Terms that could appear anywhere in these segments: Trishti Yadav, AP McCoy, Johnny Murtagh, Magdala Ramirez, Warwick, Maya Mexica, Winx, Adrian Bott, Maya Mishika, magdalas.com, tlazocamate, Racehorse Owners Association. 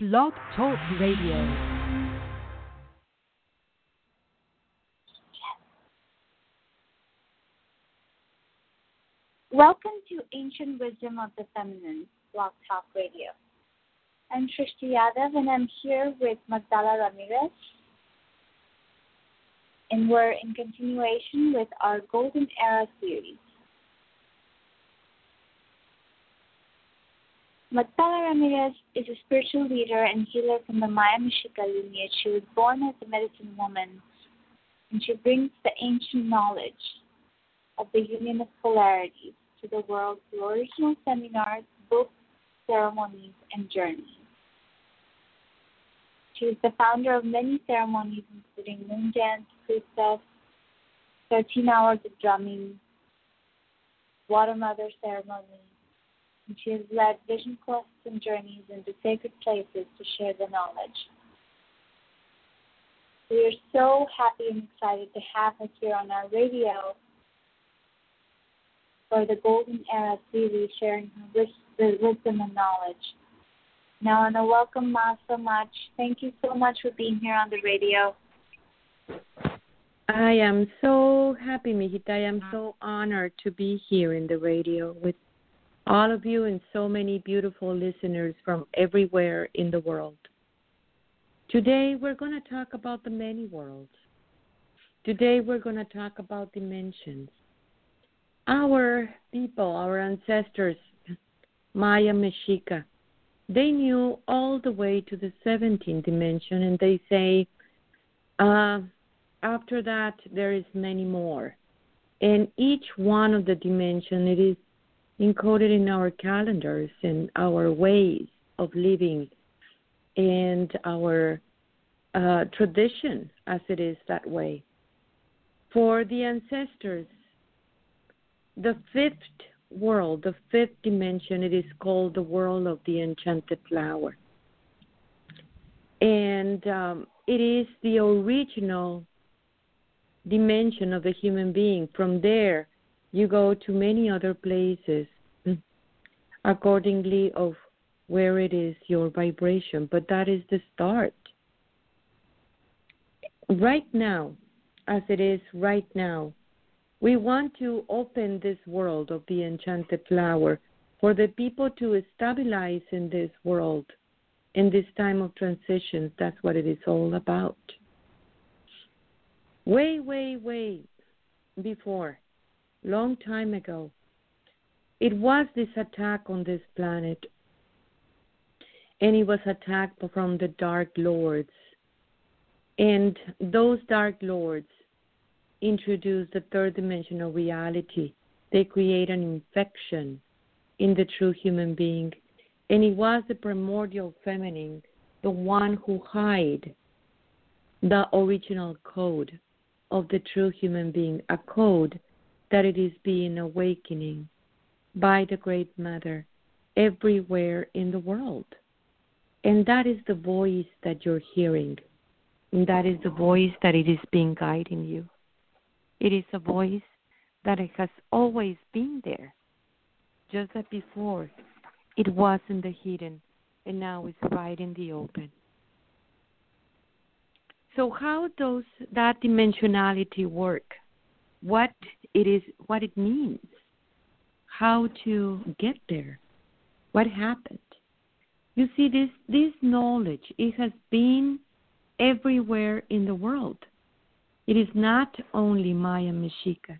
Blog Talk Radio. Welcome to Ancient Wisdom of the Feminine, Blog Talk Radio. I'm Trishti Yadav, and I'm here with Magdala Ramirez. And we're in continuation with our Golden Era series. Magdala Ramirez is a spiritual leader and healer from the Maya Mishika lineage. She was born as a medicine woman, and she brings the ancient knowledge of the union of polarities to the world through original seminars, books, ceremonies, and journeys. She was the founder of many ceremonies, including moon dance, priestess, 13 hours of drumming, water mother ceremony, and she has led vision quests and journeys into sacred places to share the knowledge. We are so happy and excited to have her here on our radio for the Golden Era series, sharing her wisdom and knowledge. Now, I want to welcome Ma so much. Thank you so much for being here on the radio. I am so happy, Mijita. I am so honored to be here in the radio with all of you and so many beautiful listeners from everywhere in the world. Today, we're going to talk about the many worlds. Today, we're going to talk about dimensions. Our people, our ancestors, Maya Mexica, they knew all the way to the 17th dimension, and they say after that there is many more. And each one of the dimensions, it is encoded in our calendars and our ways of living and our tradition as it is that way. For the ancestors, the fifth world, the fifth dimension, it is called the world of the enchanted flower. And it is the original dimension of the human being. From there, you go to many other places accordingly of where it is your vibration. But that is the start. Right now, as it is right now, we want to open this world of the enchanted flower for the people to stabilize in this world, in this time of transition. That's what it is all about. Way, way, way before, long time ago, it was this attack on this planet. And it was attacked from the Dark Lords. And those Dark Lords introduce the third dimensional reality. They create an infection in the true human being. And it was the primordial feminine, the one who hide the original code of the true human being, a code that it is being awakening by the Great Mother everywhere in the world. And that is the voice that you're hearing. And that is the voice that it is being guiding you. It is a voice that it has always been there, just that before it was in the hidden, and now it's right in the open. So how does that dimensionality work? What it is, what it means, how to get there, what happened? You see, this knowledge, it has been everywhere in the world. It is not only Maya Mexica.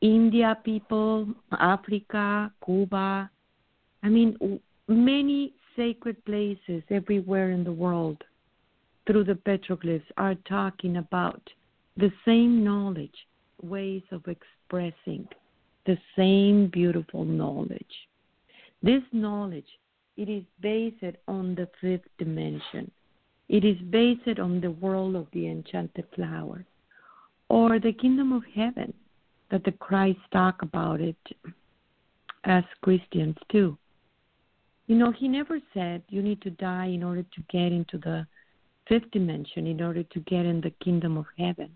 India people, Africa, Cuba, I mean, many sacred places everywhere in the world through the petroglyphs are talking about the same knowledge, ways of expressing the same beautiful knowledge. This knowledge, it is based on the fifth dimension. It is based on the world of the enchanted flower or the kingdom of heaven that the Christ talk about it as Christians too. You know, he never said you need to die in order to get into the fifth dimension, in order to get in the kingdom of heaven.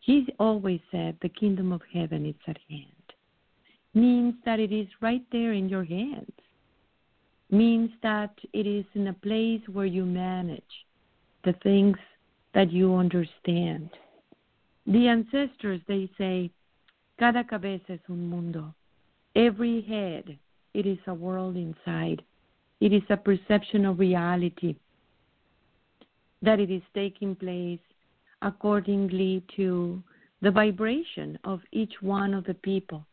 He always said the kingdom of heaven is at hand. Means that it is right there in your hands. means that it is in a place where you manage the things that you understand. The ancestors, they say, cada cabeza es un mundo. Every head, it is a world inside. It is a perception of reality that it is taking place accordingly to the vibration of each one of the people.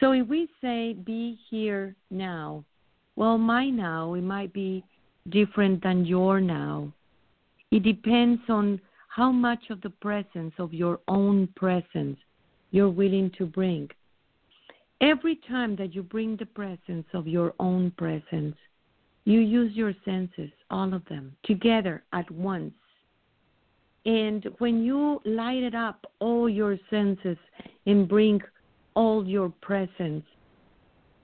So if we say, be here now, well, my now, it might be different than your now. It depends on how much of the presence of your own presence you're willing to bring. Every time that you bring the presence of your own presence, you use your senses, all of them, together at once. And when you light it up, all your senses, and bring all your presence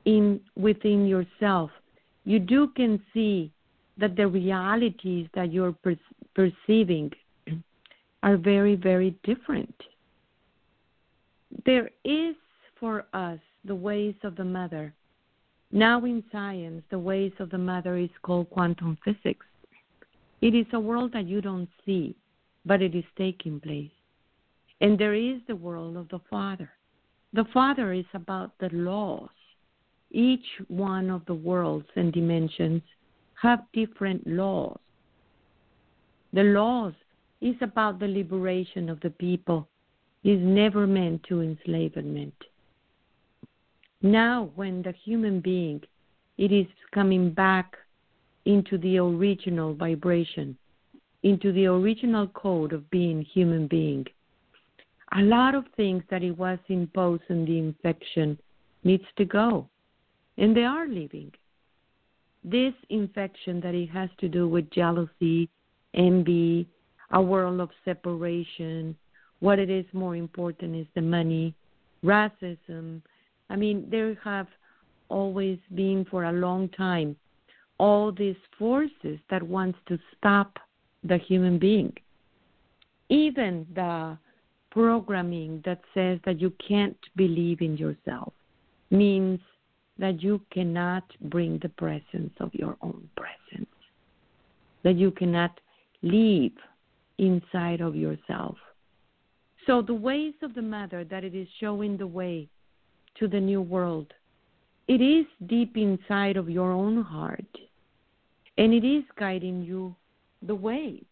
in within yourself, you do can see that the realities that you're perceiving are very, very different. There is for us the ways of the mother. Now in science, the ways of the mother is called quantum physics. It is a world that you don't see, but it is taking place. And there is the world of the Father. The Father is about the laws. Each one of the worlds and dimensions have different laws. The laws is about the liberation of the people. Is never meant to enslavement. Now when the human being, it is coming back into the original vibration, into the original code of being human being, a lot of things that it was imposed in the infection needs to go. And they are leaving. This infection that it has to do with jealousy, envy, a world of separation, what it is more important is the money, racism. I mean, there have always been for a long time all these forces that wants to stop the human being. Even the programming that says that you can't believe in yourself means that you cannot bring the presence of your own presence, that you cannot live inside of yourself. So the ways of the mother that it is showing the way to the new world, it is deep inside of your own heart, and it is guiding you the way.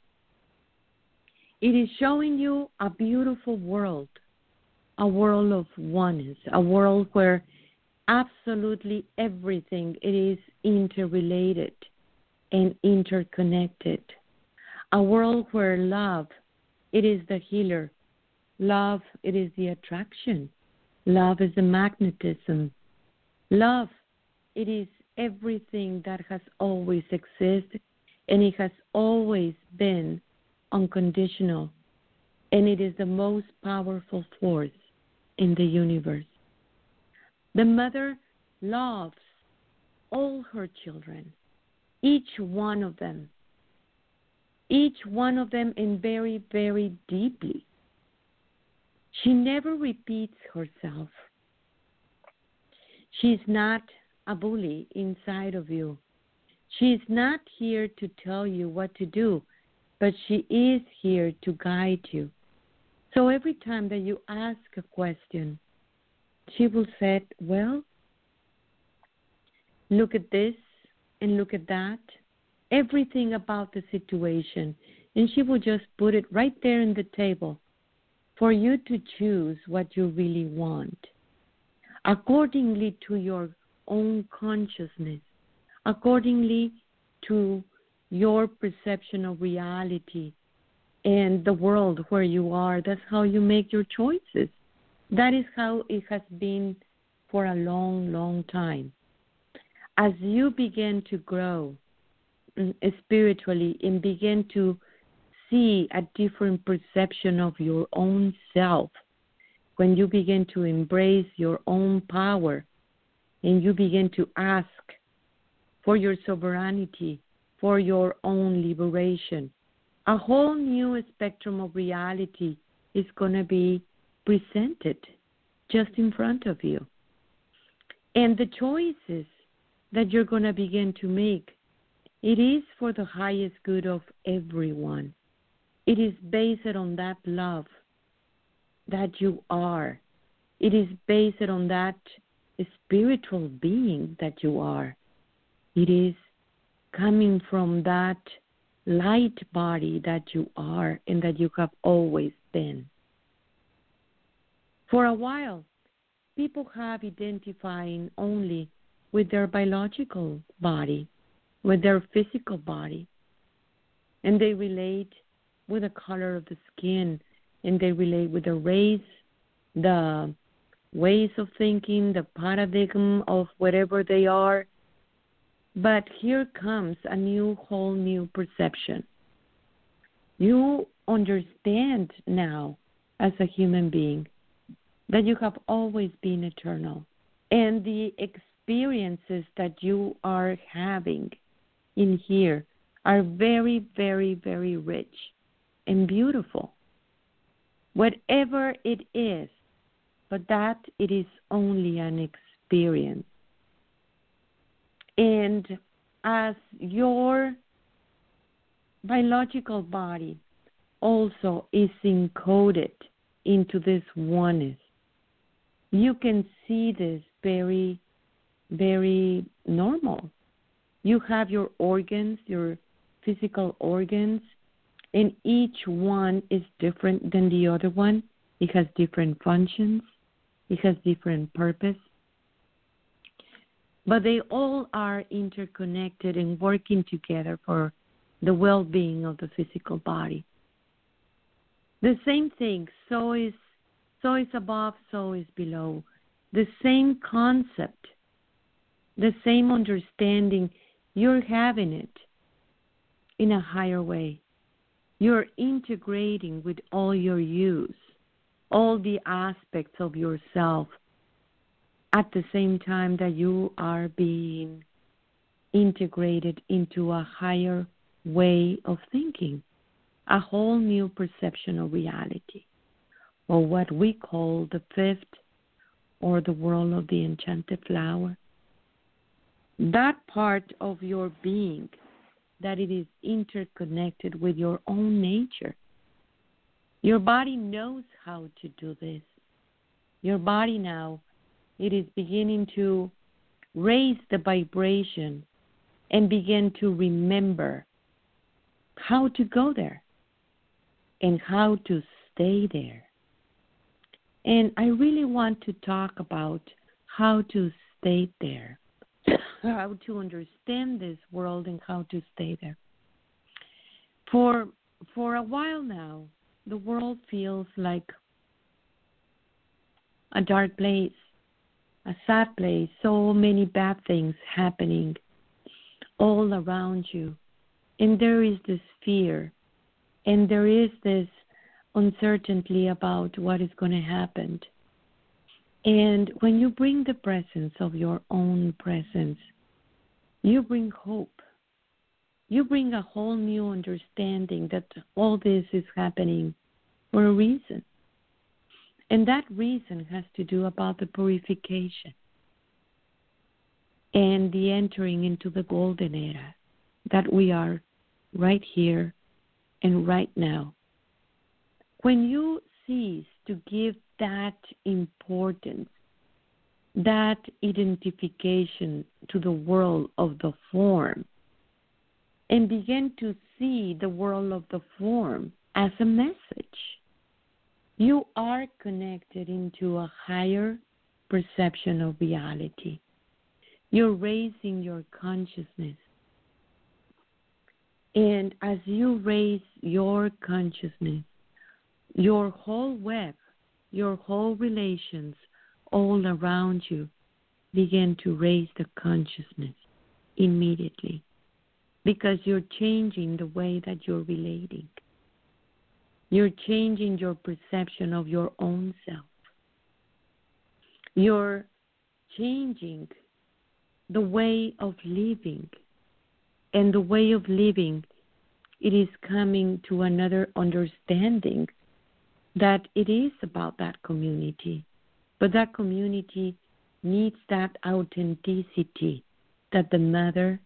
It is showing you a beautiful world, a world of oneness, a world where absolutely everything, it is interrelated and interconnected, a world where love, it is the healer. Love, it is the attraction. Love is the magnetism. Love, it is everything that has always existed, and it has always been unconditional, and it is the most powerful force in the universe. The mother loves all her children, each one of them, and very, very deeply. She never repeats herself. She's not a bully inside of you. She's not here to tell you what to do, but she is here to guide you. So every time that you ask a question, she will say, well, look at this and look at that, everything about the situation. And she will just put it right there on the table for you to choose what you really want, accordingly to your own consciousness, accordingly to your perception of reality and the world where you are. That's how you make your choices. That is how it has been for a long, long time. As you begin to grow spiritually and begin to see a different perception of your own self, when you begin to embrace your own power and you begin to ask for your sovereignty, for your own liberation, a whole new spectrum of reality is going to be presented just in front of you. And the choices that you're going to begin to make, it is for the highest good of everyone. It is based on that love that you are. It is based on that spiritual being that you are. It is coming from that light body that you are and that you have always been. For a while, people have identifying only with their biological body, with their physical body, and they relate with the color of the skin, and they relate with the race, the ways of thinking, the paradigm of whatever they are. But here comes a whole new perception. You understand now, as a human being, that you have always been eternal. And the experiences that you are having in here are very, very, very rich and beautiful. Whatever it is, but that it is only an experience. And as your biological body also is encoded into this oneness, you can see this very, very normal. You have your organs, your physical organs, and each one is different than the other one. It has different functions. It has different purpose. But they all are interconnected and working together for the well-being of the physical body. The same thing, so is above, so is below. The same concept, the same understanding, you're having it in a higher way. You're integrating with all your use, all the aspects of yourself, at the same time that you are being integrated into a higher way of thinking, a whole new perception of reality, or what we call the fifth, or the world of the enchanted flower. That part of your being, that it is interconnected with your own nature. Your body knows how to do this. Your body now, it is beginning to raise the vibration and begin to remember how to go there and how to stay there. And I really want to talk about how to stay there, how to understand this world and how to stay there. For a while now, the world feels like a dark place, a sad place, so many bad things happening all around you. And there is this fear, and there is this uncertainty about what is going to happen. And when you bring the presence of your own presence, you bring hope. You bring a whole new understanding that all this is happening for a reason. And that reason has to do about the purification and the entering into the golden era that we are right here and right now. When you cease to give that importance, that identification to the world of the form, and begin to see the world of the form as a message, you are connected into a higher perception of reality. You're raising your consciousness. And as you raise your consciousness, your whole web, your whole relations all around you begin to raise the consciousness immediately, because you're changing the way that you're relating. You're changing your perception of your own self. You're changing the way of living. And the way of living, it is coming to another understanding that it is about that community. But that community needs that authenticity that the mother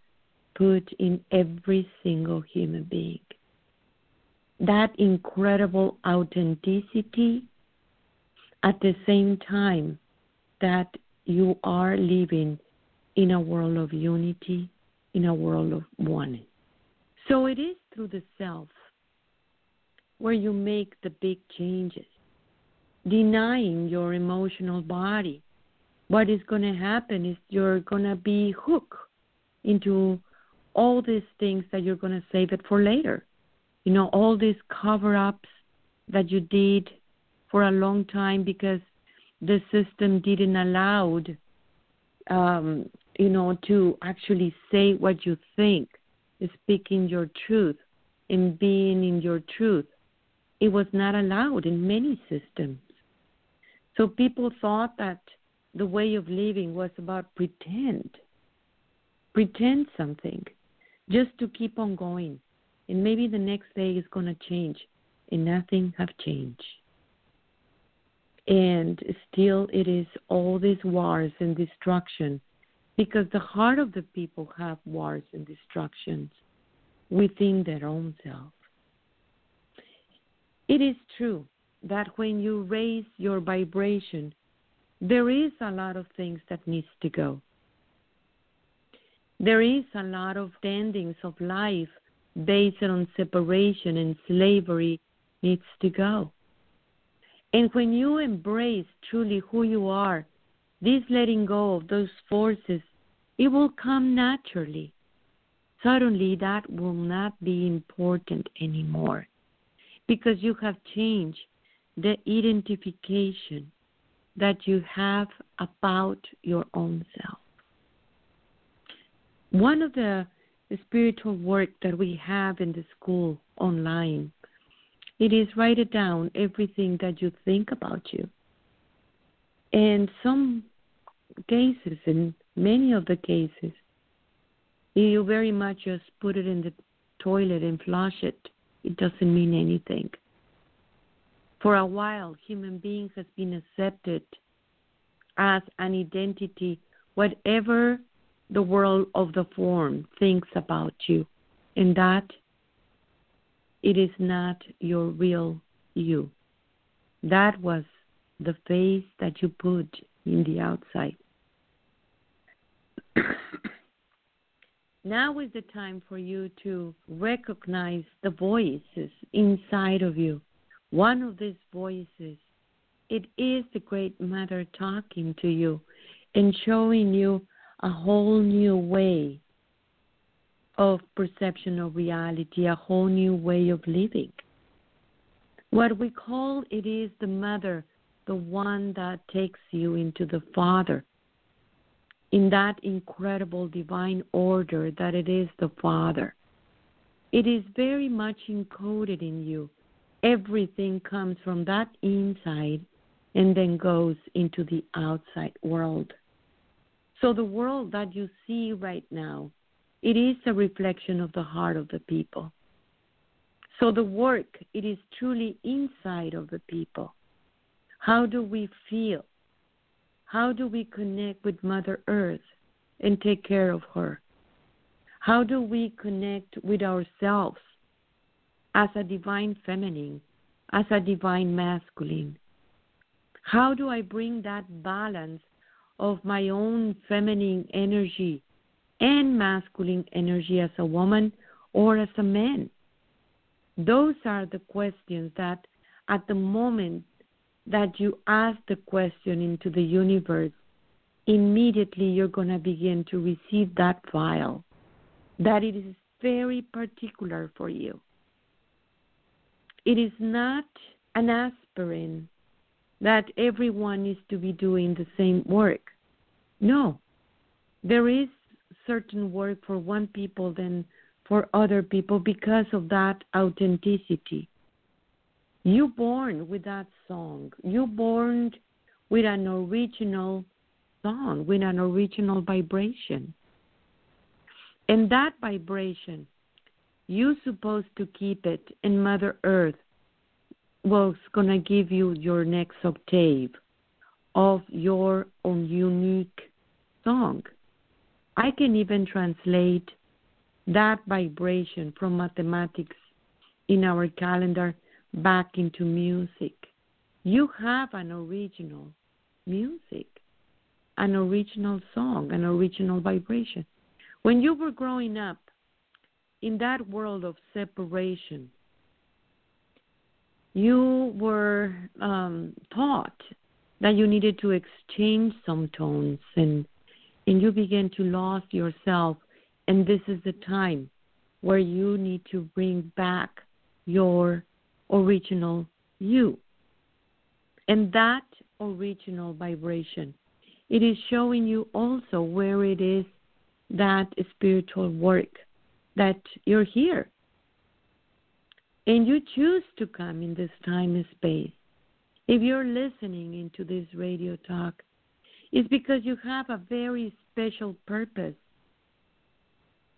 put in every single human being. That incredible authenticity at the same time that you are living in a world of unity, in a world of one. So it is through the self where you make the big changes, denying your emotional body. What is going to happen is you're going to be hooked into all these things that you're going to save it for later. You know, all these cover-ups that you did for a long time because the system didn't allow, to actually say what you think, speaking your truth and being in your truth. It was not allowed in many systems. So people thought that the way of living was about pretend something, just to keep on going. And maybe the next day is going to change, and nothing have changed. And still it is all these wars and destruction, because the heart of the people have wars and destructions within their own self. It is true that when you raise your vibration, there is a lot of things that needs to go. There is a lot of endings of life based on separation and slavery needs to go. And when you embrace truly who you are, this letting go of those forces, it will come naturally. Suddenly that will not be important anymore because you have changed the identification that you have about your own self. One of the spiritual work that we have in the school online, it is write it down, everything that you think about you. And some cases, in many of the cases, you very much just put it in the toilet and flush it. It doesn't mean anything. For a while, human beings has been accepted as an identity, whatever the world of the form thinks about you, and that it is not your real you. That was the face that you put in the outside. Now is the time for you to recognize the voices inside of you. One of these voices, it is the Great Mother talking to you and showing you a whole new way of perception of reality, a whole new way of living. What we call it is the Mother, the one that takes you into the Father, in that incredible divine order that it is the Father. It is very much encoded in you. Everything comes from that inside and then goes into the outside world. So the world that you see right now, it is a reflection of the heart of the people. So the work, it is truly inside of the people. How do we feel? How do we connect with Mother Earth and take care of her? How do we connect with ourselves as a divine feminine, as a divine masculine? How do I bring that balance of my own feminine energy and masculine energy as a woman or as a man? Those are the questions that at the moment that you ask the question into the universe, immediately you're going to begin to receive that file, that it is very particular for you. It is not an aspirin that everyone is to be doing the same work. No, there is certain work for one people than for other people because of that authenticity. You born with that song. You born with an original song, with an original vibration. And that vibration, you're supposed to keep it, and Mother Earth was going to give you your next octave of your own unique song, I can even translate that vibration from mathematics in our calendar back into music. You have an original music, an original song, an original vibration. When you were growing up in that world of separation, you were taught that you needed to exchange some tones, and you began to lose yourself. And this is the time where you need to bring back your original you. And that original vibration, it is showing you also where it is that spiritual work that you're here. And you choose to come in this time and space. If you're listening into this radio talk, it's because you have a very special purpose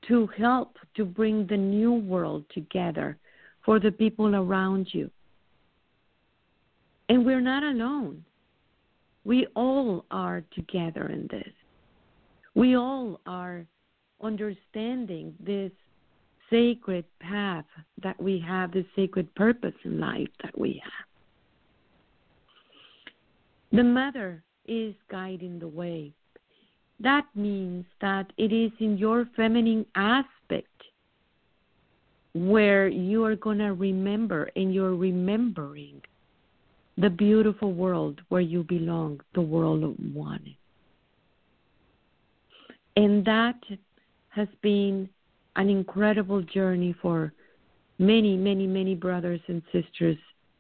to help to bring the new world together for the people around you. And we're not alone. We all are together in this. We all are understanding this sacred path that we have, this sacred purpose in life that we have. The mother is guiding the way. That means that it is in your feminine aspect where you are going to remember, and you're remembering the beautiful world where you belong, the world of one. And that has been an incredible journey for many, many, many brothers and sisters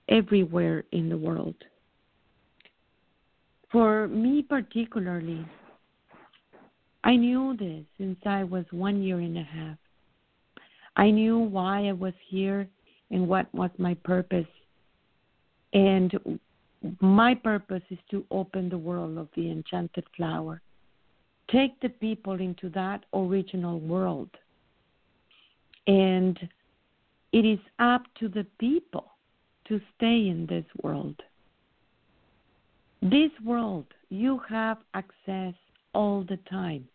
everywhere in the world. For me particularly, I knew this since I was 1.5 years. I knew why I was here and what was my purpose. And my purpose is to open the world of the enchanted flower, take the people into that original world. And it is up to the people to stay in this world. This world, you have access all the time.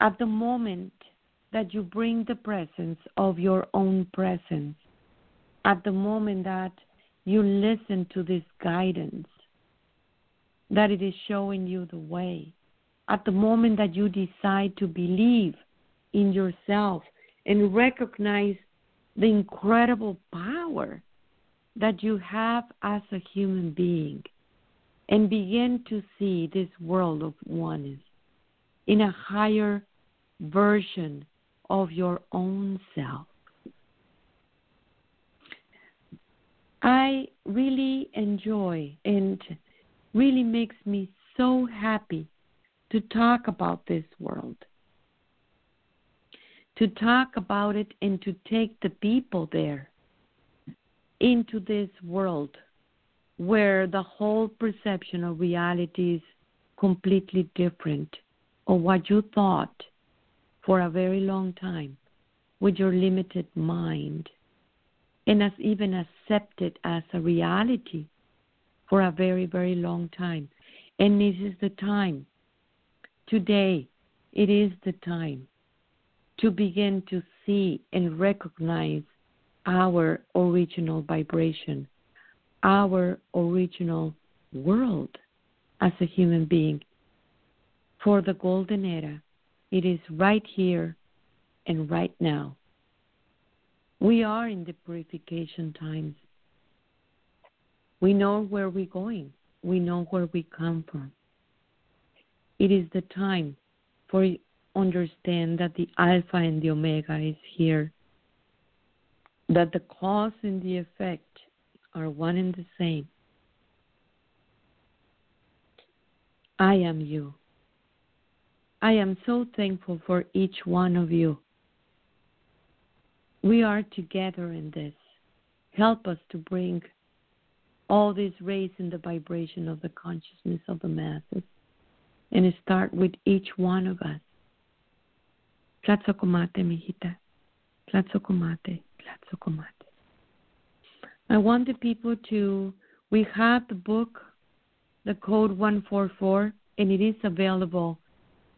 At the moment that you bring the presence of your own presence, at the moment that you listen to this guidance, that it is showing you the way, at the moment that you decide to believe in yourself and recognize the incredible power that you have as a human being, and begin to see this world of oneness in a higher version of your own self. I really enjoy, and really makes me so happy to talk about this world, to talk about it and to take the people there into this world where the whole perception of reality is completely different of what you thought for a very long time with your limited mind, and as even accepted as a reality for a very, very long time. And this is the time. Today, it is the time to begin to see and recognize our original vibration, our original world as a human being. For the golden era, it is right here and right now. We are in the purification times. We know where we're going. We know where we come from. It is the time for you to understand that the Alpha and the Omega is here, that the cause and the effect are one and the same. I am you. I am so thankful for each one of you. We are together in this. Help us to bring all these rays in the vibration of the consciousness of the masses, and start with each one of us. Tlazocamate, mijita. Tlazocamate, tlazocamate. I want the people to, we have the book, the code 144, and it is available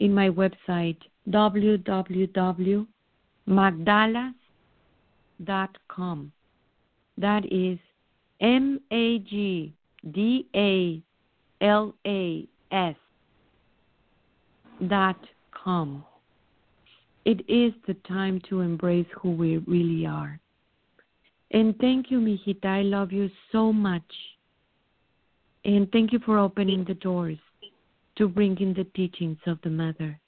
in my website, www.magdalas.com. That is MAGDALAS.com. It is the time to embrace who we really are. And thank you, Mijita. I love you so much. And thank you for opening the doors to bring in the teachings of the Mother.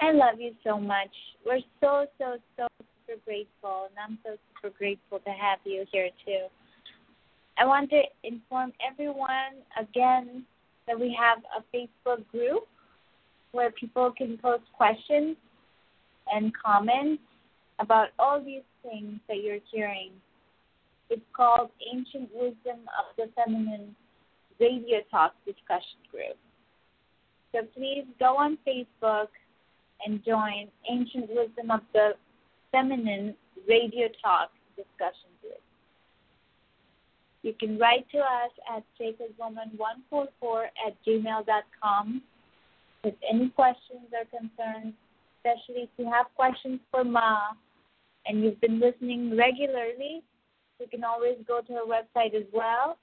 I love you so much. We're so, so, so super grateful. And I'm so super grateful to have you here, too. I want to inform everyone, again, that we have a Facebook group where people can post questions and comments about all these things that you're hearing. It's called Ancient Wisdom of the Feminine Radio Talk Discussion Group. So please go on Facebook and join Ancient Wisdom of the Feminine Radio Talk Discussion Group. You can write to us at shakerswoman144@gmail.com with any questions or concerns, especially if you have questions for Ma and you've been listening regularly. You can always go to her website as well,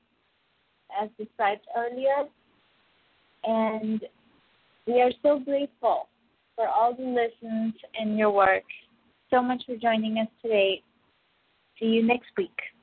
as described earlier. And we are so grateful for all the listens and your work. So much for joining us today. See you next week.